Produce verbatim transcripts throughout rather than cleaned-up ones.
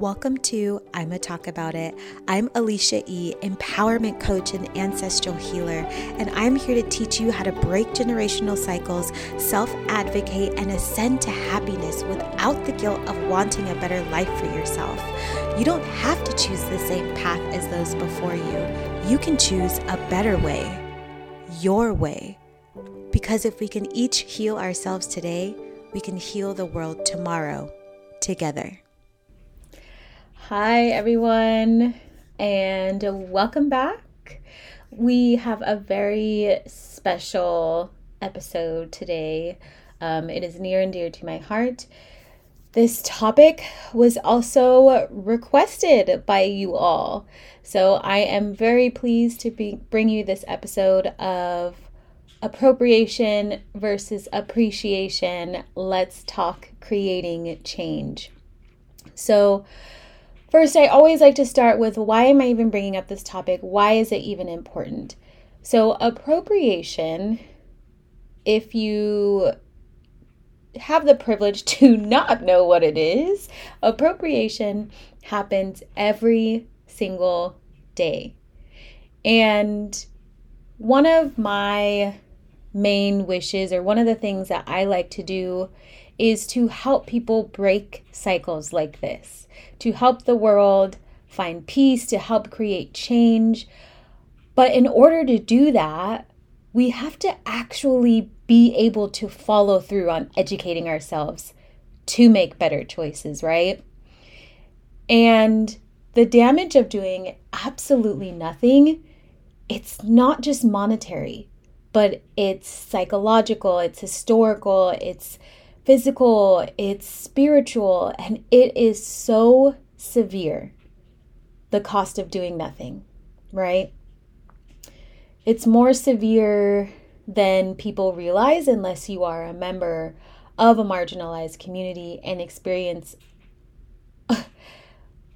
Welcome to I'ma Talk About It. I'm Alicia E., empowerment coach and ancestral healer, and I'm here to teach you how to break generational cycles, self-advocate, and ascend to happiness without the guilt of wanting a better life for yourself. You don't have to choose the same path as those before you. You can choose a better way, your way. Because if we can each heal ourselves today, we can heal the world tomorrow together. Hi everyone, and welcome back. We have a very special episode today. Um, it is near and dear to my heart. This topic was also requested by you all, so I am very pleased to be, bring you this episode of Appropriation versus Appreciation. Let's talk creating change. So first, I always like to start with, why am I even bringing up this topic? Why is it even important? So appropriation, if you have the privilege to not know what it is, appropriation happens every single day. And one of my main wishes, or one of the things that I like to do, is to help people break cycles like this, to help the world find peace, to help create change. But in order to do that, we have to actually be able to follow through on educating ourselves to make better choices, right? And the damage of doing absolutely nothing, it's not just monetary, but it's psychological, it's historical, it's physical, it's spiritual, and it is so severe, the cost of doing nothing, right? It's more severe than people realize unless you are a member of a marginalized community and experience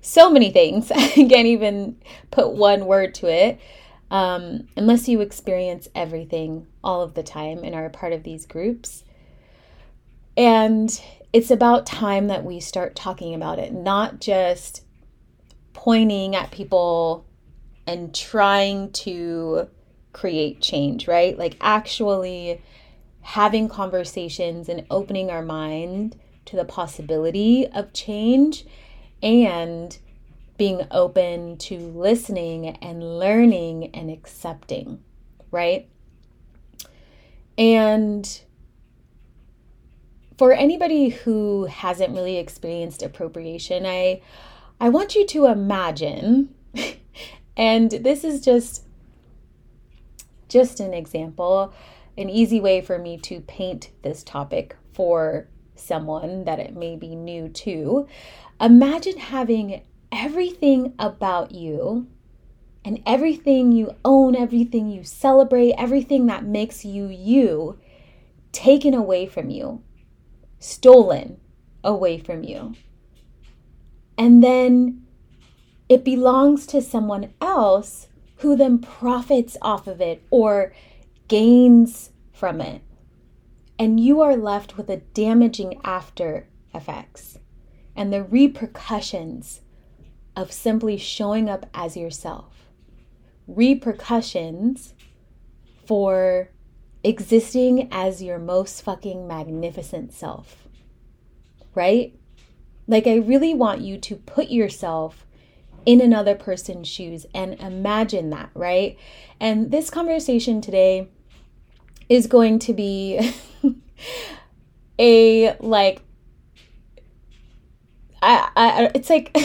so many things. I can't even put one word to it. Um, unless you experience everything all of the time and are a part of these groups. And it's about time that we start talking about it, not just pointing at people and trying to create change, right? Like actually having conversations and opening our mind to the possibility of change, and being open to listening and learning and accepting, right? And for anybody who hasn't really experienced appropriation, I I want you to imagine, and this is just, just an example, an easy way for me to paint this topic for someone that it may be new to. Imagine having everything about you and everything you own, everything you celebrate, everything that makes you you, taken away from you. Stolen away from you. And then it belongs to someone else who then profits off of it or gains from it. And you are left with the damaging after effects and the repercussions of simply showing up as yourself. Repercussions for existing as your most fucking magnificent self, right? Like, I really want you to put yourself in another person's shoes and imagine that, right? And this conversation today is going to be a, like, I, I, it's like,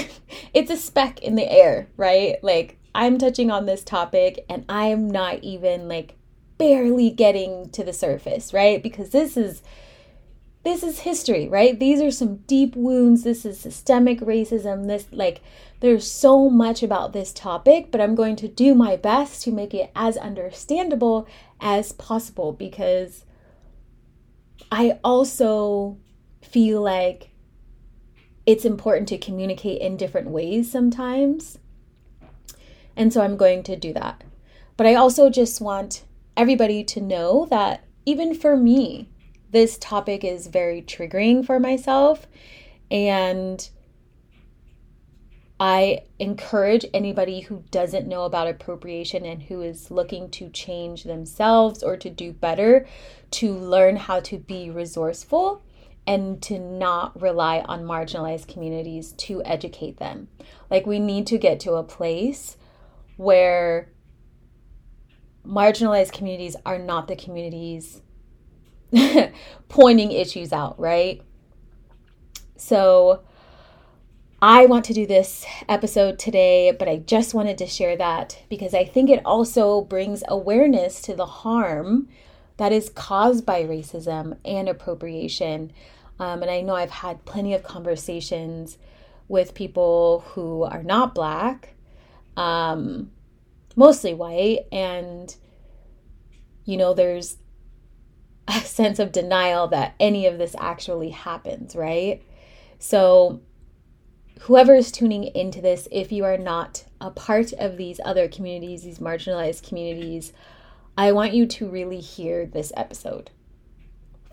it's a speck in the air, right? Like, I'm touching on this topic and I'm not even, like, barely getting to the surface, right? Because this is this is history, right? These are some deep wounds. This is systemic racism. This, like, there's so much about this topic, but I'm going to do my best to make it as understandable as possible, because I also feel like it's important to communicate in different ways sometimes. And so I'm going to do that. But I also just want everybody to know that even for me, this topic is very triggering for myself, and I encourage anybody who doesn't know about appropriation and who is looking to change themselves or to do better to learn how to be resourceful and to not rely on marginalized communities to educate them. Like, we need to get to a place where marginalized communities are not the communities pointing issues out, right? So I want to do this episode today, but I just wanted to share that because I think it also brings awareness to the harm that is caused by racism and appropriation. Um, and I know I've had plenty of conversations with people who are not Black, um, mostly white, and, you know, there's a sense of denial that any of this actually happens, right? So whoever is tuning into this, if you are not a part of these other communities, these marginalized communities, I want you to really hear this episode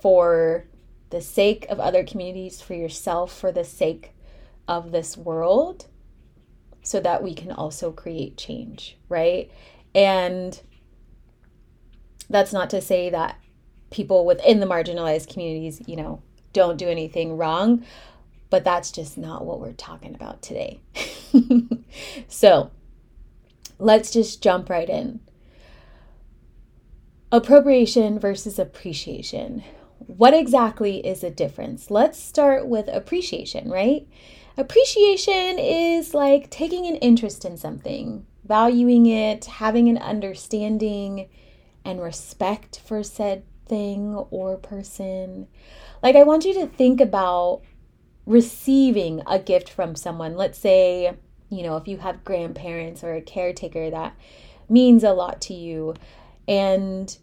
for the sake of other communities, for yourself, for the sake of this world, so that we can also create change, right? And that's not to say that people within the marginalized communities, you know, don't do anything wrong, but that's just not what we're talking about today. So let's just jump right in. Appropriation versus appreciation. What exactly is the difference? Let's start with appreciation, right? Appreciation is like taking an interest in something, valuing it, having an understanding and respect for said thing or person. Like, I want you to think about receiving a gift from someone. Let's say, you know, if you have grandparents or a caretaker that means a lot to you, and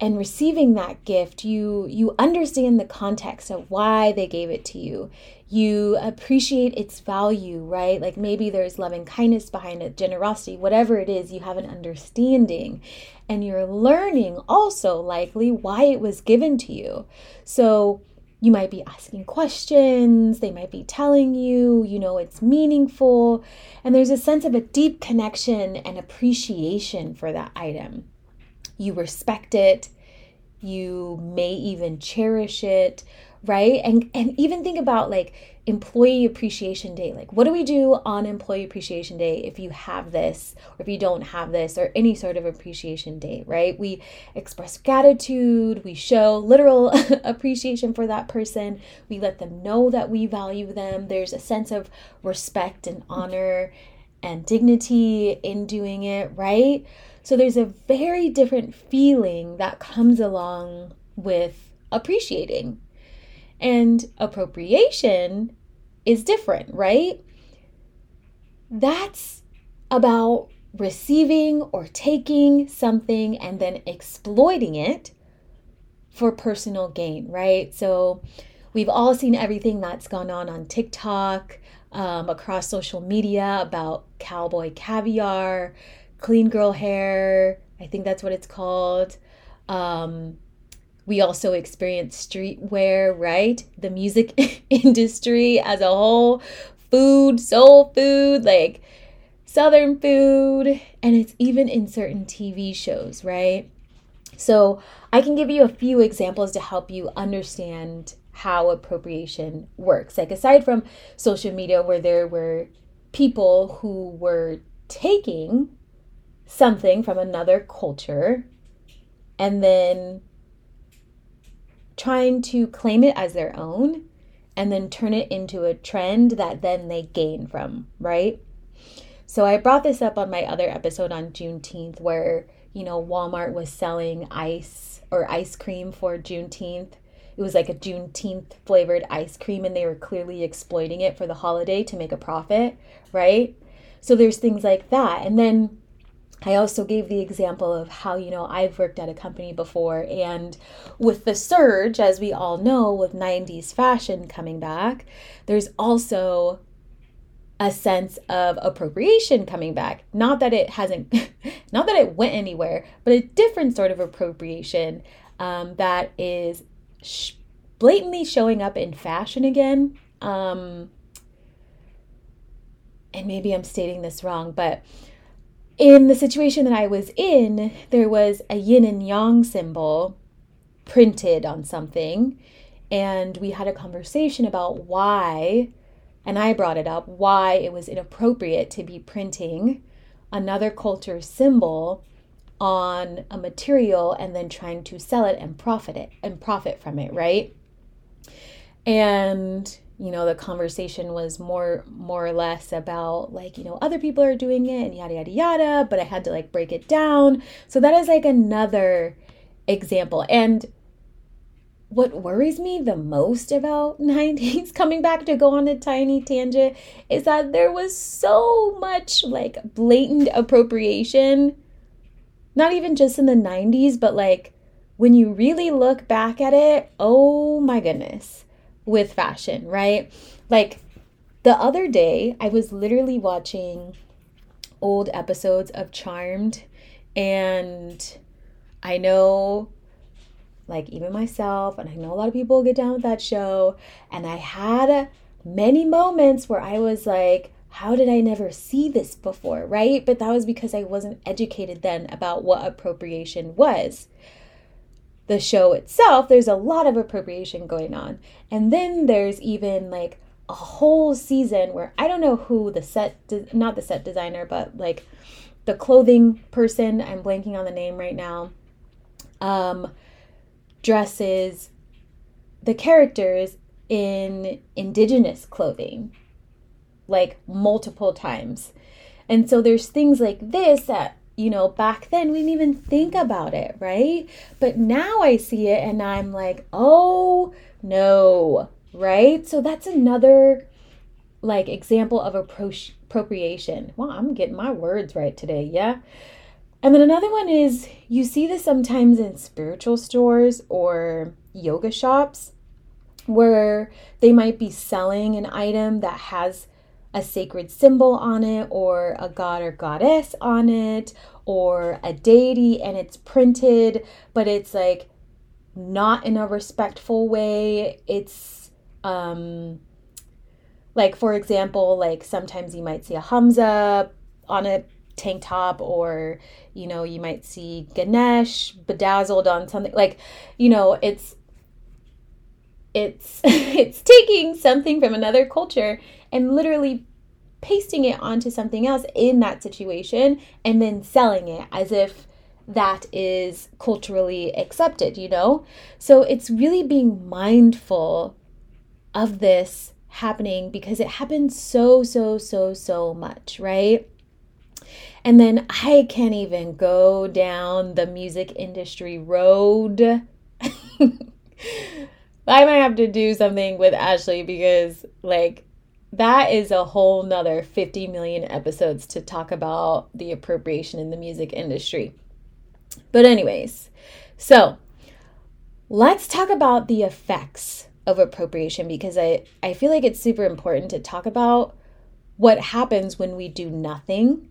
and receiving that gift, you you understand the context of why they gave it to you. You appreciate its value, right? Like, maybe there's loving kindness behind it, generosity, whatever it is, you have an understanding, and you're learning also likely why it was given to you. So you might be asking questions, they might be telling you, you know, it's meaningful, and there's a sense of a deep connection and appreciation for that item. You respect it, you may even cherish it, right? And and even think about, like, Employee Appreciation Day. Like, what do we do on Employee Appreciation Day if you have this, or if you don't have this, or any sort of appreciation day, right? We express gratitude, we show literal appreciation for that person, we let them know that we value them. There's a sense of respect and honor and dignity in doing it, right? So there's a very different feeling that comes along with appreciating. And appropriation is different, right? That's about receiving or taking something and then exploiting it for personal gain, right? So we've all seen everything that's gone on on TikTok, um, across social media, about cowboy caviar, clean girl hair, I think that's what it's called. Um, We also experience streetwear, right? The music industry as a whole, food, soul food, like Southern food, and it's even in certain T V shows, right? So I can give you a few examples to help you understand how appropriation works. Like, aside from social media, where there were people who were taking something from another culture and then trying to claim it as their own and then turn it into a trend that then they gain from, right? So I brought this up on my other episode on Juneteenth, where, you know, Walmart was selling ice or ice cream for Juneteenth. It was like a Juneteenth flavored ice cream, and they were clearly exploiting it for the holiday to make a profit, right? So there's things like that. And then I also gave the example of how, you know, I've worked at a company before, and with the surge, as we all know, with nineties fashion coming back, there's also a sense of appropriation coming back. Not that it hasn't, not that it went anywhere, but a different sort of appropriation um, that is sh- blatantly showing up in fashion again. Um, and maybe I'm stating this wrong, but in the situation that I was in, there was a yin and yang symbol printed on something, and we had a conversation about why, and I brought it up, why it was inappropriate to be printing another culture's symbol on a material and then trying to sell it and profit it and profit from it, right? And you know, the conversation was more more or less about, like, you know, other people are doing it and yada yada yada, but I had to like break it down. So that is like another example. And what worries me the most about nineties, coming back to go on a tiny tangent, is that there was so much like blatant appropriation, not even just in the nineties, but like when you really look back at it, oh my goodness, with fashion, right? Like the other day, I was literally watching old episodes of Charmed, and I know, like, even myself, and I know a lot of people get down with that show, and I had many moments where I was like, how did I never see this before, right? But that was because I wasn't educated then about what appropriation was. The show itself, there's a lot of appropriation going on. And then there's even like a whole season where I don't know who the set, de- not the set designer, but like the clothing person, I'm blanking on the name right now, um, dresses the characters in indigenous clothing, like multiple times. And so there's things like this that, you know, back then we didn't even think about it, right? But now I see it and I'm like, oh no, right? So that's another like example of appro- appropriation. Well, I'm getting my words right today, yeah? And then another one is, you see this sometimes in spiritual stores or yoga shops where they might be selling an item that has a sacred symbol on it, or a god or goddess on it, or a deity, and it's printed, but it's like not in a respectful way. It's um, like, for example, like sometimes you might see a Hamza on a tank top, or, you know, you might see Ganesh bedazzled on something, like, you know, it's It's it's taking something from another culture and literally pasting it onto something else in that situation and then selling it as if that is culturally accepted, you know? So it's really being mindful of this happening, because it happens so, so, so, so much, right? And then I can't even go down the music industry road. I might have to do something with Ashley, because like that is a whole nother fifty million episodes to talk about the appropriation in the music industry. But anyways, so let's talk about the effects of appropriation, because I, I feel like it's super important to talk about what happens when we do nothing,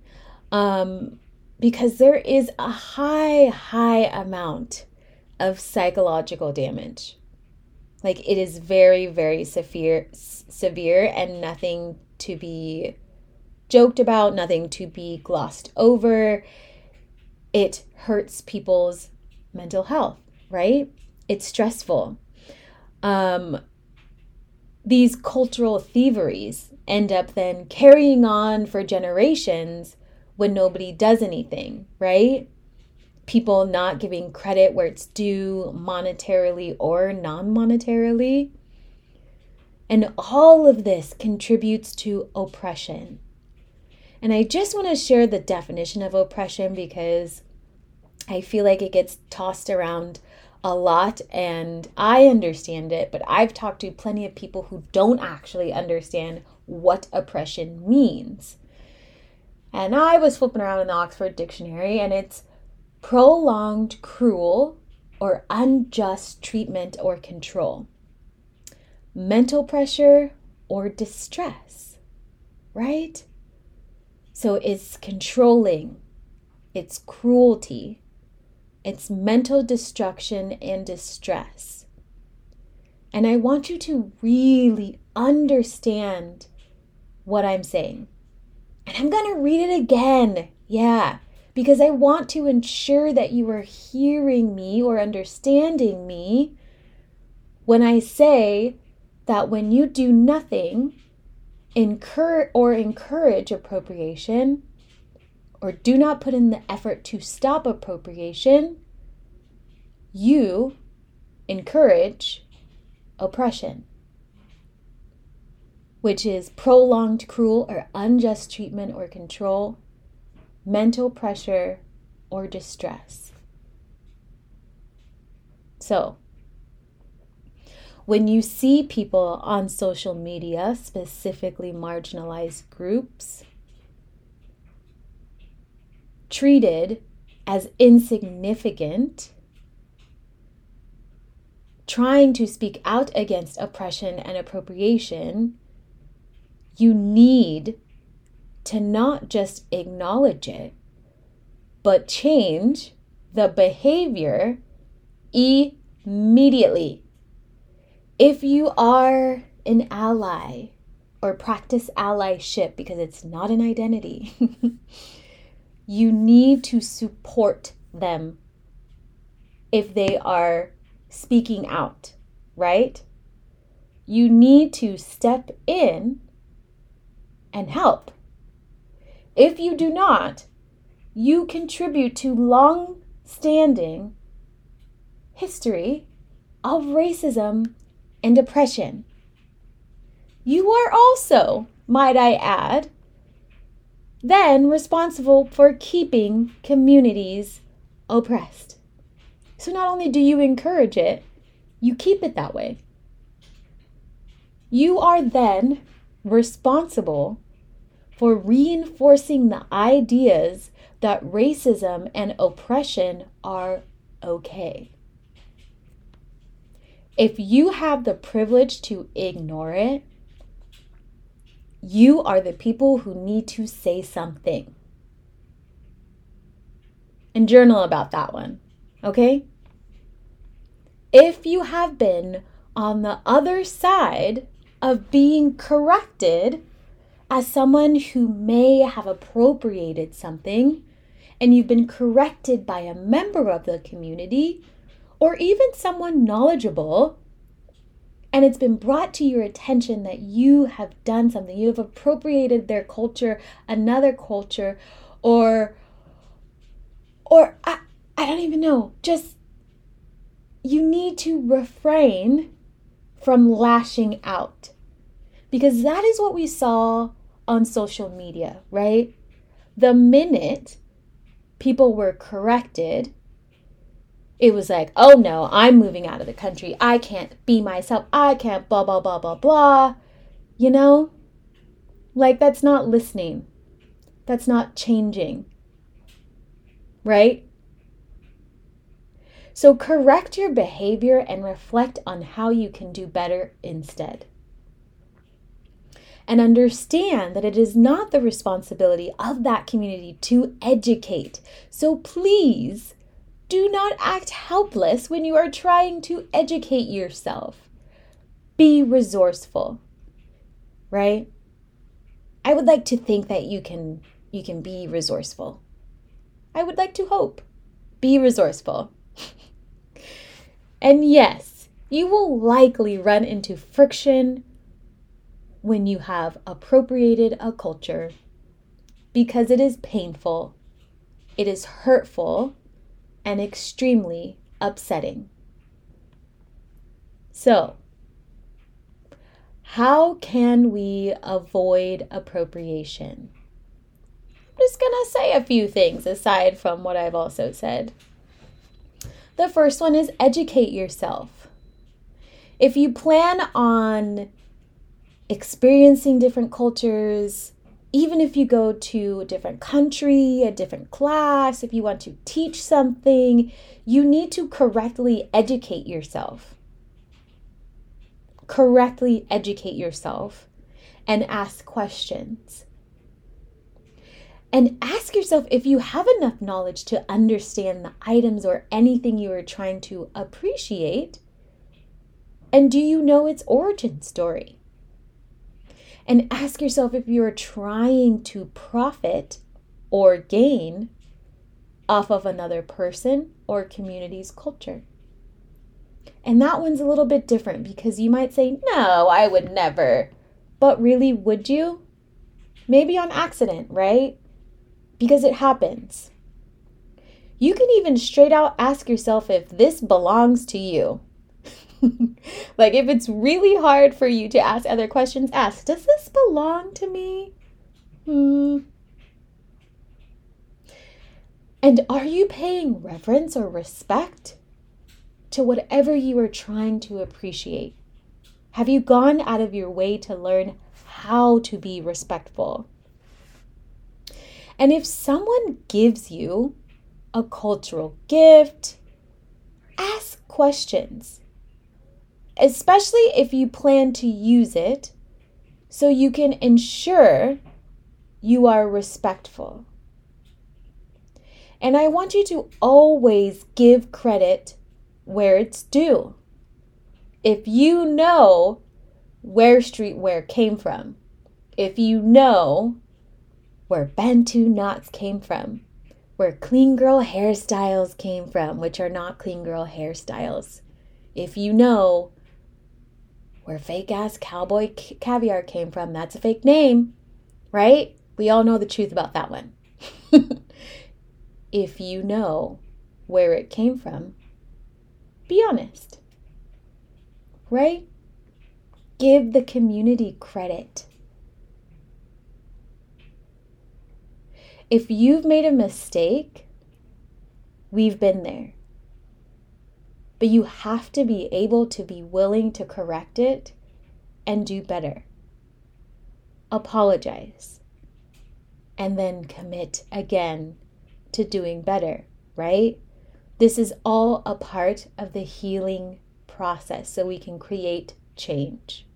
um, because there is a high, high amount of psychological damage. Like, it is very, very severe, severe, and nothing to be joked about, nothing to be glossed over. It hurts people's mental health, right? It's stressful. Um, these cultural thieveries end up then carrying on for generations when nobody does anything, right? People not giving credit where it's due, monetarily or non-monetarily. And all of this contributes to oppression. And I just want to share the definition of oppression, because I feel like it gets tossed around a lot, and I understand it, but I've talked to plenty of people who don't actually understand what oppression means. And I was flipping around in the Oxford Dictionary, and it's prolonged, cruel, or unjust treatment or control, mental pressure or distress, right? So it's controlling, it's cruelty, it's mental destruction and distress. And I want you to really understand what I'm saying, And I'm going to read it again. Yeah, because I want to ensure that you are hearing me or understanding me when I say that when you do nothing, incur or encourage appropriation, or do not put in the effort to stop appropriation, you encourage oppression, which is prolonged, cruel, or unjust treatment or control, mental pressure, or distress. So, when you see people on social media, specifically marginalized groups, treated as insignificant, trying to speak out against oppression and appropriation, you need to not just acknowledge it, but change the behavior immediately. If you are an ally or practice allyship, because it's not an identity, you need to support them if they are speaking out, right? You need to step in and help. If you do not, you contribute to long-standing history of racism and oppression. You are also, might I add, then responsible for keeping communities oppressed. So not only do you encourage it, you keep it that way. You are then responsible for reinforcing the ideas that racism and oppression are okay. If you have the privilege to ignore it, you are the people who need to say something. And journal about that one, okay? If you have been on the other side of being corrected as someone who may have appropriated something, and you've been corrected by a member of the community, or even someone knowledgeable, and it's been brought to your attention that you have done something, you have appropriated their culture, another culture, or, or I, I don't even know, just you need to refrain from lashing out. Because that is what we saw on social media, right? The minute people were corrected, it was like, oh no, I'm moving out of the country. I can't be myself. I can't blah, blah, blah, blah, blah. You know? Like, that's not listening. That's not changing. Right? So correct your behavior and reflect on how you can do better instead. And understand that it is not the responsibility of that community to educate. So please do not act helpless when you are trying to educate yourself. Be resourceful, right? I would like to think that you can you can be resourceful. I would like to hope. Be resourceful. And yes, you will likely run into friction when you have appropriated a culture, because it is painful, it is hurtful, and extremely upsetting. So, how can we avoid appropriation? I'm just gonna say a few things aside from what I've also said. The first one is educate yourself. If you plan on experiencing different cultures, even if you go to a different country, a different class, if you want to teach something, you need to correctly educate yourself. Correctly educate yourself and ask questions. And ask yourself if you have enough knowledge to understand the items or anything you are trying to appreciate, and do you know its origin story? And ask yourself if you are trying to profit or gain off of another person or community's culture. And that one's a little bit different because you might say, no, I would never. But really, would you? Maybe on accident, right? Because it happens. You can even straight out ask yourself if this belongs to you. Like, if it's really hard for you to ask other questions, ask, does this belong to me? Hmm. And are you paying reverence or respect to whatever you are trying to appreciate? Have you gone out of your way to learn how to be respectful? And if someone gives you a cultural gift, ask questions, especially if you plan to use it, so you can ensure you are respectful. And I want you to always give credit where it's due. If you know where streetwear came from, if you know where Bantu knots came from, where clean girl hairstyles came from, which are not clean girl hairstyles, if you know where fake-ass cowboy c- caviar came from, that's a fake name, right? We all know the truth about that one. If you know where it came from, be honest, right? Give the community credit. If you've made a mistake, we've been there. But you have to be able to be willing to correct it and do better. Apologize. And then commit again to doing better, right? This is all a part of the healing process so we can create change.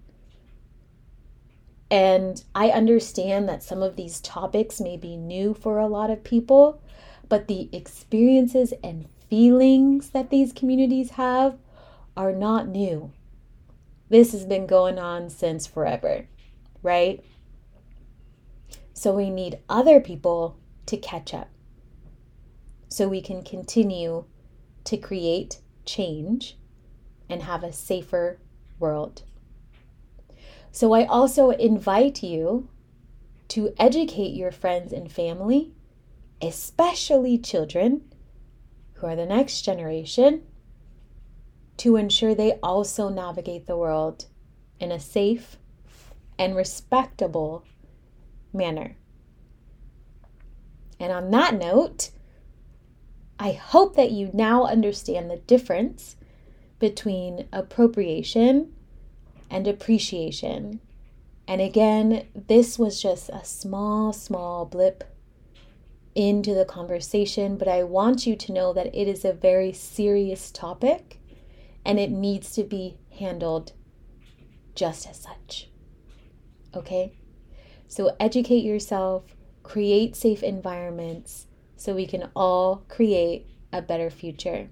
And I understand that some of these topics may be new for a lot of people, but the experiences and feelings that these communities have are not new. This has been going on since forever, right? So we need other people to catch up so we can continue to create change and have a safer world. So I also invite you to educate your friends and family, especially children, who are the next generation, to ensure they also navigate the world in a safe and respectable manner. And on that note, I hope that you now understand the difference between appropriation and appreciation. And again, this was just a small, small blip into the conversation, but I want you to know that it is a very serious topic and it needs to be handled just as such. Okay? So educate yourself, create safe environments so we can all create a better future.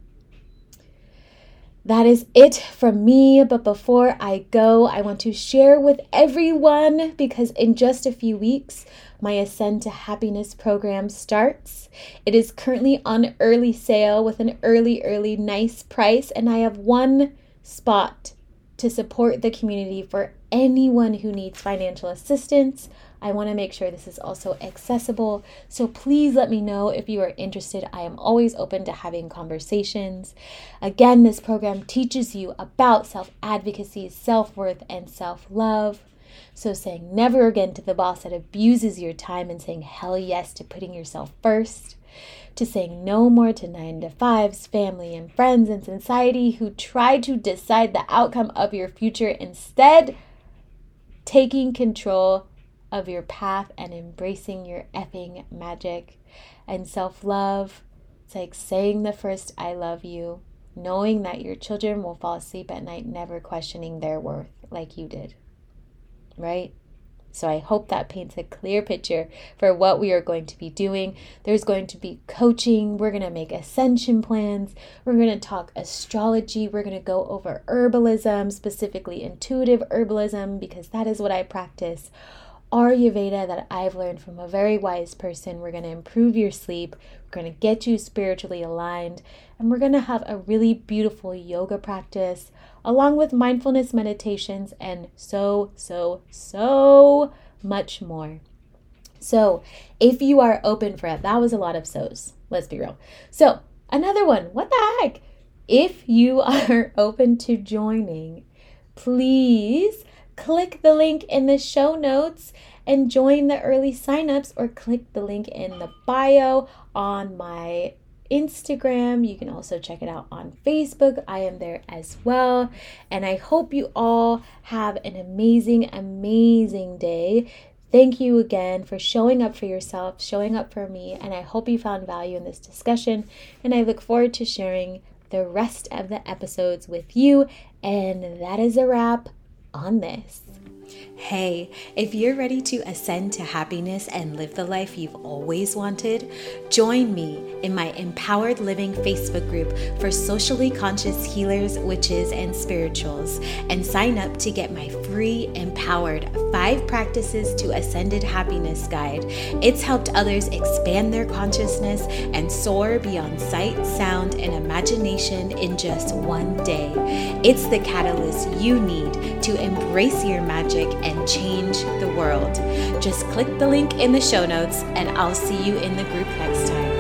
That is it from me, but before I go, I want to share with everyone, because in just a few weeks, my Ascend to Happiness program starts. It is currently on early sale with an early, early nice price, and I have one spot to support the community for anyone who needs financial assistance. I want to make sure this is also accessible. So please let me know if you are interested. I am always open to having conversations. Again, this program teaches you about self-advocacy, self-worth, and self-love. So saying never again to the boss that abuses your time and saying hell yes to putting yourself first, to saying no more to nine to fives, family and friends and society who try to decide the outcome of your future, instead taking control of your path and embracing your effing magic. And self-love, it's like saying the first I love you, knowing that your children will fall asleep at night never questioning their worth like you did, right? So I hope that paints a clear picture for what we are going to be doing. There's going to be coaching. We're going to make ascension plans. We're going to talk astrology. We're going to go over herbalism, specifically intuitive herbalism, because that is what I practice. Ayurveda that I've learned from a very wise person. We're going to improve your sleep. We're going to get you spiritually aligned. And we're going to have a really beautiful yoga practice along with mindfulness meditations and so, so, so much more. So if you are open for it, that was a lot of so's. Let's be real. So another one, what the heck? If you are open to joining, please click the link in the show notes and join the early signups, or click the link in the bio on my Instagram. You can also check it out on Facebook. I am there as well. And I hope you all have an amazing, amazing day. Thank you again for showing up for yourself, showing up for me. And I hope you found value in this discussion. And I look forward to sharing the rest of the episodes with you. And that is a wrap on this. Hey, if you're ready to ascend to happiness and live the life you've always wanted, join me in my Empowered Living Facebook group for socially conscious healers, witches, and spirituals, and sign up to get my free Empowered Five Practices to Ascended Happiness guide. It's helped others expand their consciousness and soar beyond sight, sound, and imagination in just one day. It's the catalyst you need to embrace your magic and change the world. Just click the link in the show notes, and I'll see you in the group next time.